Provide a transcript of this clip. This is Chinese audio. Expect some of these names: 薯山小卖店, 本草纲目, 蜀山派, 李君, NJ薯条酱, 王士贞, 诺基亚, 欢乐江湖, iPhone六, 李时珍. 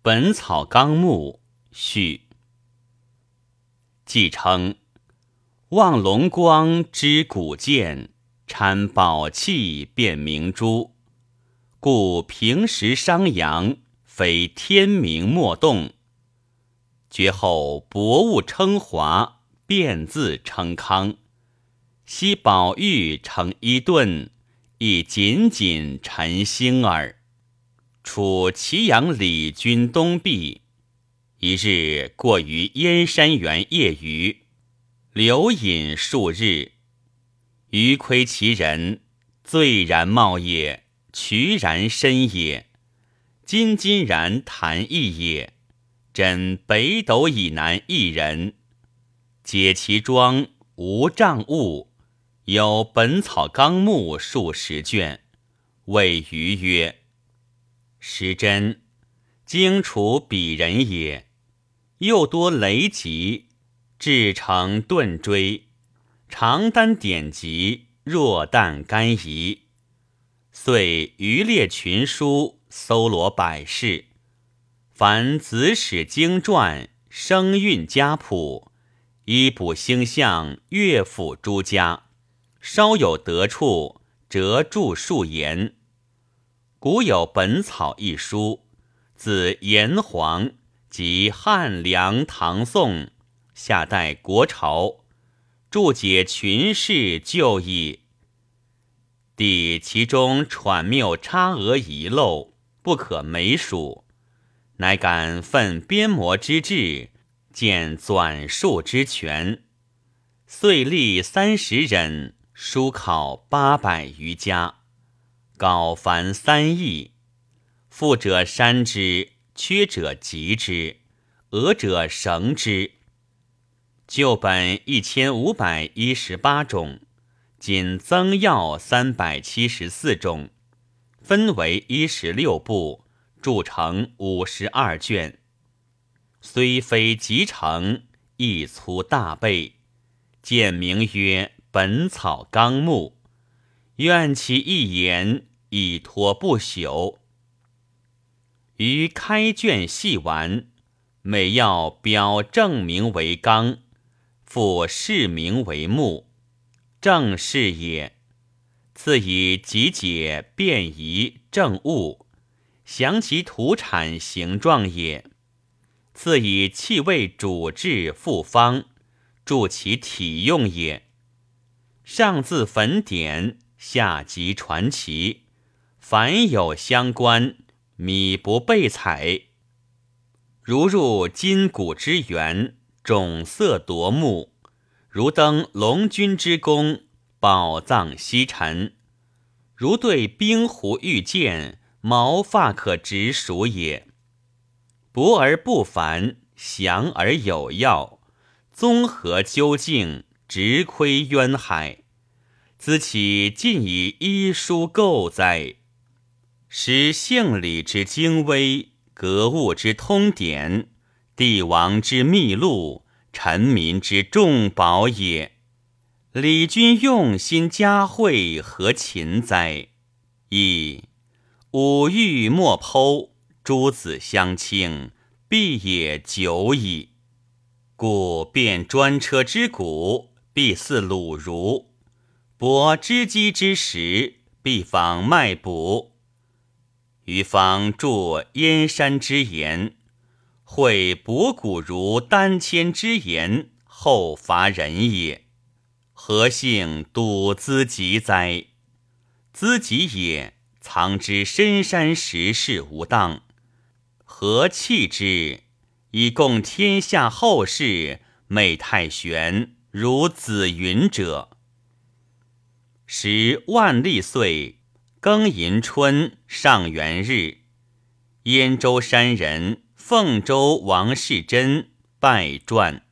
本草纲目》序。既称望龙光之古剑，参宝气辨明珠，故平时商阳，非天明莫动。绝后博物称华，变字称康。惜宝玉成一顿，亦仅仅陈星耳。处祁阳李君东壁，一日过于燕山园夜渔，留饮数日，余窥其人，醉然貌也，癯然身也，金金然谈意也，枕北斗以南一人。解其装，无障物，有本草纲目数十卷，谓余曰：时珍，经除鄙人也。又多雷籍，至诚顿追，长丹典籍，若旦干夷。遂余列群书，搜罗百事，凡子史经传、声韵家谱、医卜星象、乐府诸家，稍有得处，折著数言。古有本草一书，自炎黄及汉梁唐宋，下代国朝，注解群事旧矣。抵其中揣谬差讹遗漏，不可枚数，乃敢奋编磨之志，见纂述之权。遂立30人，书考800余家。稿凡3亿，富者删之，缺者辑之，讹者绳之。旧本1518种，仅增要374种，分为16部，著成52卷。虽非集成，亦粗大备，见名曰本草纲目。愿其一言，以托不朽。于开卷细玩，每要标正名为纲，附释名为目，正是也。次以集解辨疑正物，详其土产形状也。次以气味主治复方，助其体用也。上自焚典，下集传奇，凡有相关，米不备采。如入筋骨之源，种色夺目，如登龙君之宫，宝藏西沉，如对冰壶玉剑，毛发可直数也。博而不凡，详而有要，综合究竟，直窥渊海。兹岂尽以医书构哉？使性理之精微，格物之通典，帝王之秘录，臣民之重宝也。李君用心嘉惠，何勤哉？亦五欲莫剖，诸子相倾，必也久矣。故辨专车之骨，必似鲁儒；博织机之实，必仿脉卜。余方著燕山之言，会博古如丹铅之言，后乏人也。何幸笃兹籍哉？兹籍也，藏之深山时事无当。何弃之？以供天下后世，昧太玄如子云者。时万历岁，庚寅春上元日，燕州山人凤州王士贞拜撰。